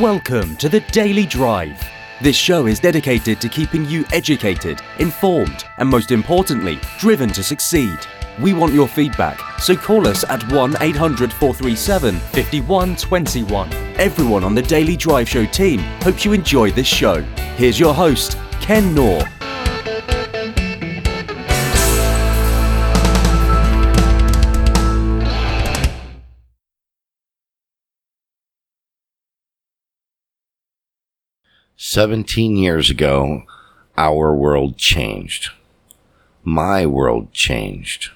Welcome to The Daily Drive. This show is dedicated to keeping you educated, informed, and most importantly, driven to succeed. We want your feedback, so call us at 1-800-437-5121. Everyone on The Daily Drive Show team hopes you enjoy this show. Here's your host, Ken Knorr. "17 years ago, our world changed. My world changed.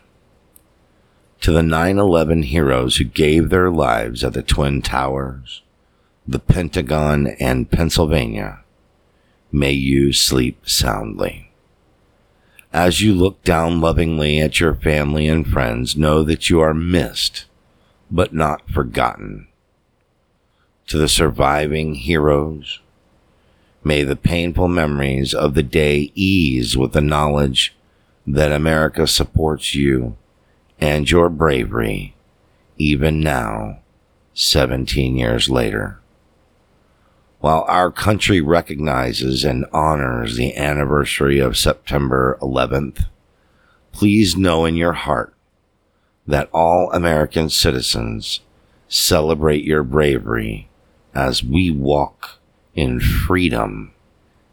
To the 9/11 heroes who gave their lives at the Twin Towers, the Pentagon, and Pennsylvania, may you sleep soundly. As you look down lovingly at your family and friends, know that you are missed, but not forgotten. To the surviving heroes, may the painful memories of the day ease with the knowledge that America supports you and your bravery, even now, 17 years later. While our country recognizes and honors the anniversary of September 11th, please know in your heart that all American citizens celebrate your bravery as we walk in freedom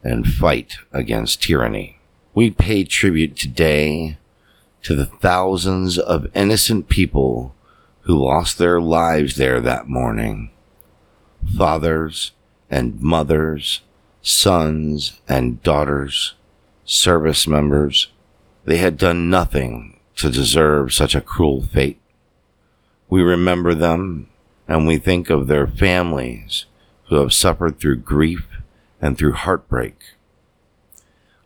and fight against tyranny. We pay tribute today to the thousands of innocent people who lost their lives there that morning. Fathers and mothers, sons and daughters, service members. They had done nothing to deserve such a cruel fate. We remember them, and we think of their families who have suffered through grief and through heartbreak.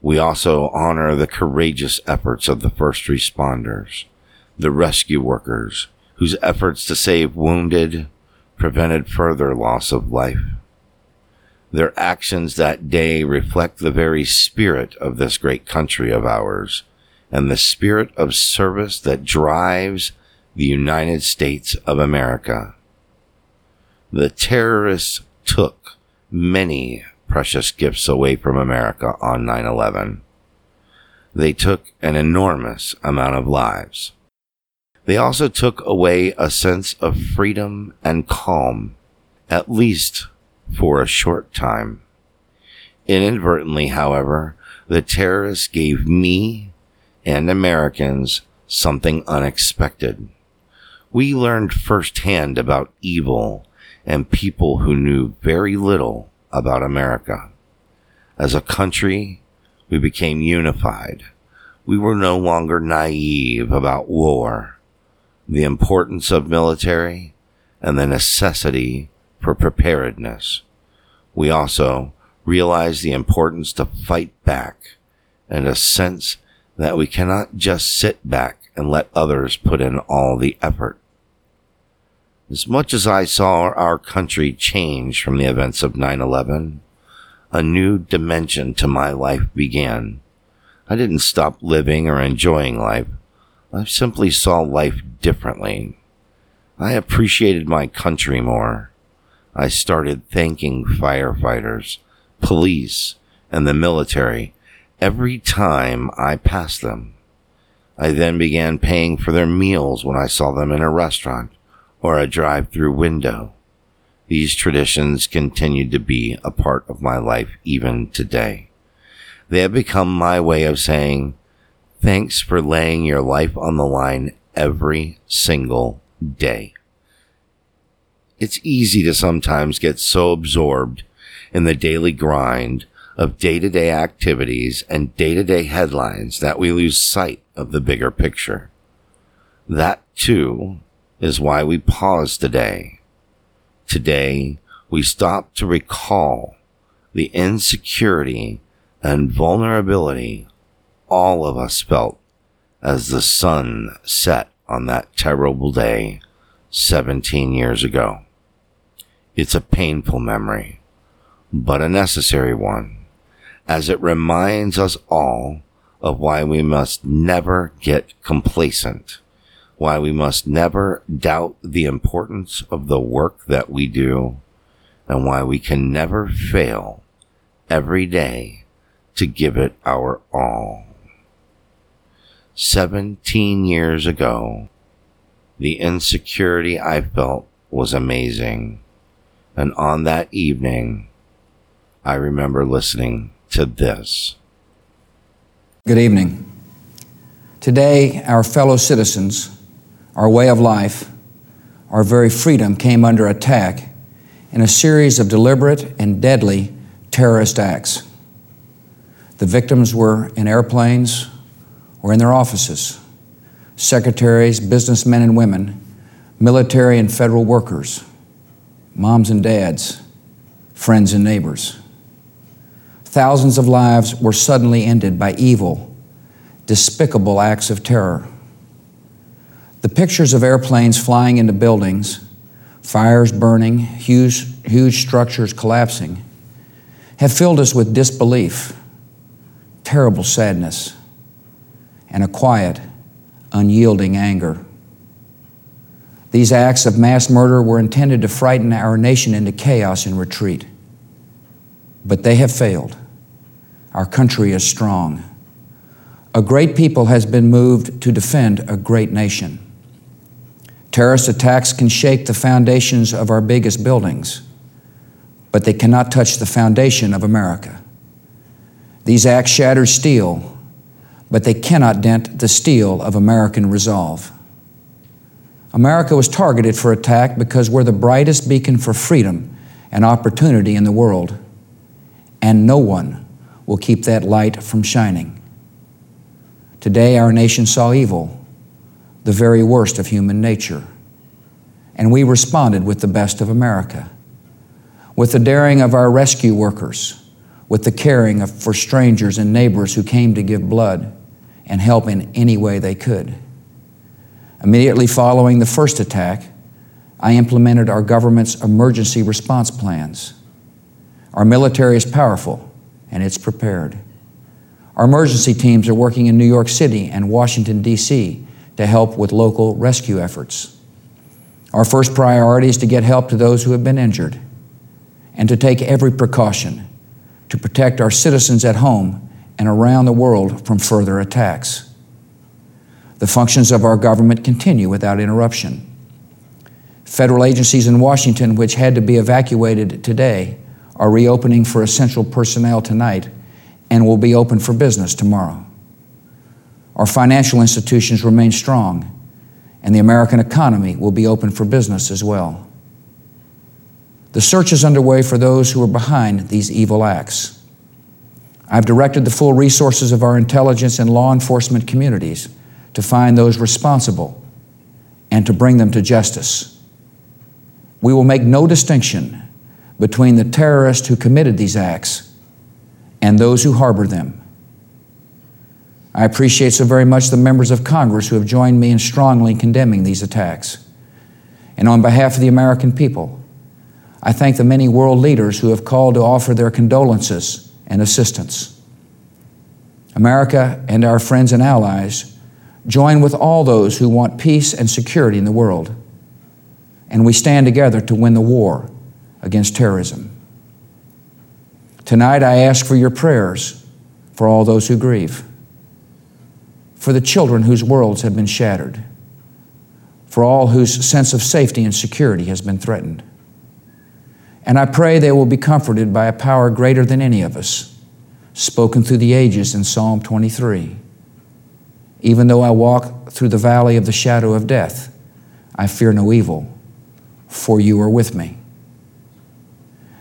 We also honor the courageous efforts of the first responders, the rescue workers, whose efforts to save wounded prevented further loss of life. Their actions that day reflect the very spirit of this great country of ours and the spirit of service that drives the United States of America. The terrorists took many precious gifts away from America on 9/11. They took an enormous amount of lives. They also took away a sense of freedom and calm, at least for a short time. Inadvertently, however, the terrorists gave me and Americans something unexpected. We learned firsthand about evil and people who knew very little about America. As a country, we became unified. We were no longer naive about war, the importance of military, and the necessity for preparedness. We also realize the importance to fight back and a sense that we cannot just sit back and let others put in all the effort. As much as I saw our country change from the events of 9/11, a new dimension to my life began. I didn't stop living or enjoying life. I simply saw life differently. I appreciated my country more. I started thanking firefighters, police, and the military every time I passed them. I then began paying for their meals when I saw them in a restaurant or a drive-through window. These traditions continue to be a part of my life even today. They have become my way of saying, thanks for laying your life on the line every single day. It's easy to sometimes get so absorbed in the daily grind of day-to-day activities and day-to-day headlines that we lose sight of the bigger picture. That, too, is why we pause today. Today, we stop to recall the insecurity and vulnerability all of us felt as the sun set on that terrible day 17 years ago. It's a painful memory, but a necessary one, as it reminds us all of why we must never get complacent, why we must never doubt the importance of the work that we do, and why we can never fail every day to give it our all. 17 years ago, the insecurity I felt was amazing, and on that evening, I remember listening to this. Good evening. Today, our fellow citizens, our way of life, our very freedom came under attack in a series of deliberate and deadly terrorist acts. The victims were in airplanes or in their offices, secretaries, businessmen and women, military and federal workers, moms and dads, friends and neighbors. Thousands of lives were suddenly ended by evil, despicable acts of terror. The pictures of airplanes flying into buildings, fires burning, huge structures collapsing, have filled us with disbelief, terrible sadness, and a quiet, unyielding anger. These acts of mass murder were intended to frighten our nation into chaos and retreat. But they have failed. Our country is strong. A great people has been moved to defend a great nation. Terrorist attacks can shake the foundations of our biggest buildings, but they cannot touch the foundation of America. These acts shatter steel, but they cannot dent the steel of American resolve. America was targeted for attack because we're the brightest beacon for freedom and opportunity in the world, and no one will keep that light from shining. Today, our nation saw evil, the very worst of human nature, and we responded with the best of America, with the daring of our rescue workers, with the caring for strangers and neighbors who came to give blood and help in any way they could. Immediately following the first attack, I implemented our government's emergency response plans. Our military is powerful, and it's prepared. Our emergency teams are working in New York City and Washington, D.C. to help with local rescue efforts. Our first priority is to get help to those who have been injured and to take every precaution to protect our citizens at home and around the world from further attacks. The functions of our government continue without interruption. Federal agencies in Washington, which had to be evacuated today, are reopening for essential personnel tonight and will be open for business tomorrow. Our financial institutions remain strong, and the American economy will be open for business as well. The search is underway for those who are behind these evil acts. I've directed the full resources of our intelligence and law enforcement communities to find those responsible and to bring them to justice. We will make no distinction between the terrorists who committed these acts and those who harbor them. I appreciate so very much the members of Congress who have joined me in strongly condemning these attacks. And on behalf of the American people, I thank the many world leaders who have called to offer their condolences and assistance. America and our friends and allies join with all those who want peace and security in the world, and we stand together to win the war against terrorism. Tonight, I ask for your prayers for all those who grieve, for the children whose worlds have been shattered, for all whose sense of safety and security has been threatened. And I pray they will be comforted by a power greater than any of us, spoken through the ages in Psalm 23. Even though I walk through the valley of the shadow of death, I fear no evil, for you are with me.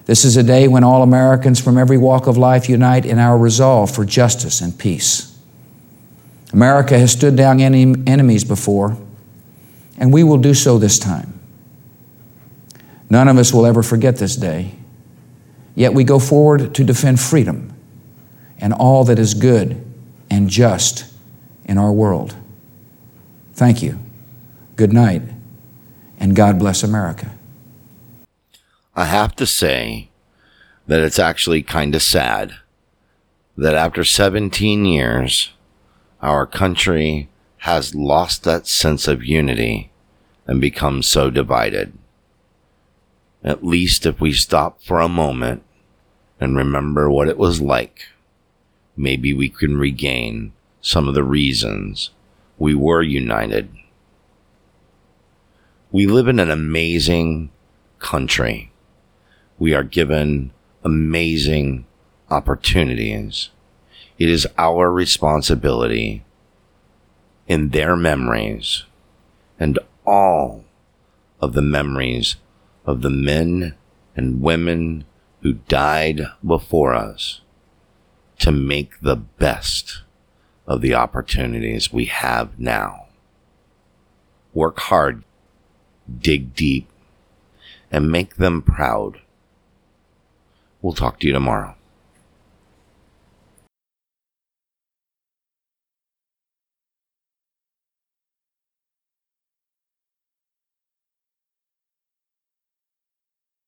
This is a day when all Americans from every walk of life unite in our resolve for justice and peace. America has stood down enemies before, and we will do so this time. None of us will ever forget this day, yet we go forward to defend freedom and all that is good and just in our world. Thank you, good night, and God bless America. I have to say that it's actually kind of sad that after 17 years, our country has lost that sense of unity and become so divided. At least if we stop for a moment and remember what it was like, maybe we can regain some of the reasons we were united. We live in an amazing country. We are given amazing opportunities. It is our responsibility in their memories and all of the memories of the men and women who died before us to make the best of the opportunities we have now. Work hard, dig deep, and make them proud. We'll talk to you tomorrow.